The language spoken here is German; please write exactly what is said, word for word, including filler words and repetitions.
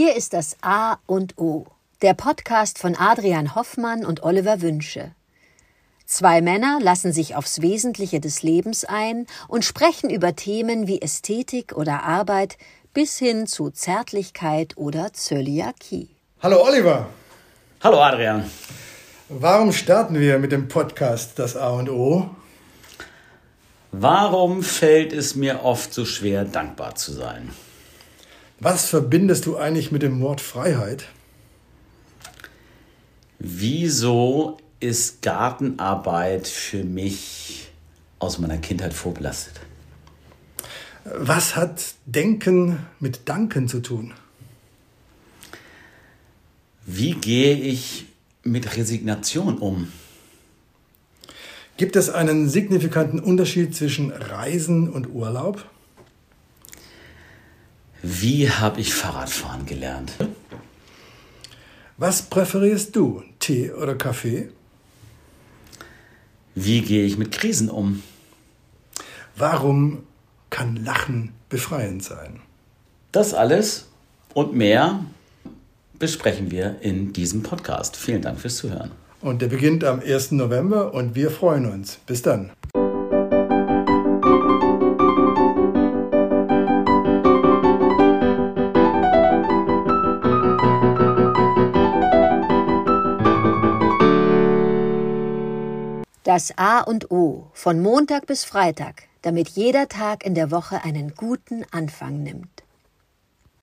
Hier ist das A und O, der Podcast von Adrian Hoffmann und Oliver Wünsche. Zwei Männer lassen sich aufs Wesentliche des Lebens ein und sprechen über Themen wie Ästhetik oder Arbeit bis hin zu Zärtlichkeit oder Zöliakie. Hallo Oliver. Hallo Adrian. Warum starten wir mit dem Podcast das A und O? Warum fällt es mir oft so schwer, dankbar zu sein? Was verbindest du eigentlich mit dem Wort Freiheit? Wieso ist Gartenarbeit für mich aus meiner Kindheit vorbelastet? Was hat Denken mit Danken zu tun? Wie gehe ich mit Resignation um? Gibt es einen signifikanten Unterschied zwischen Reisen und Urlaub? Wie habe ich Fahrradfahren gelernt? Was präferierst du, Tee oder Kaffee? Wie gehe ich mit Krisen um? Warum kann Lachen befreiend sein? Das alles und mehr besprechen wir in diesem Podcast. Vielen Dank fürs Zuhören. Und der beginnt am ersten November und wir freuen uns. Bis dann. Das A und O von Montag bis Freitag, damit jeder Tag in der Woche einen guten Anfang nimmt.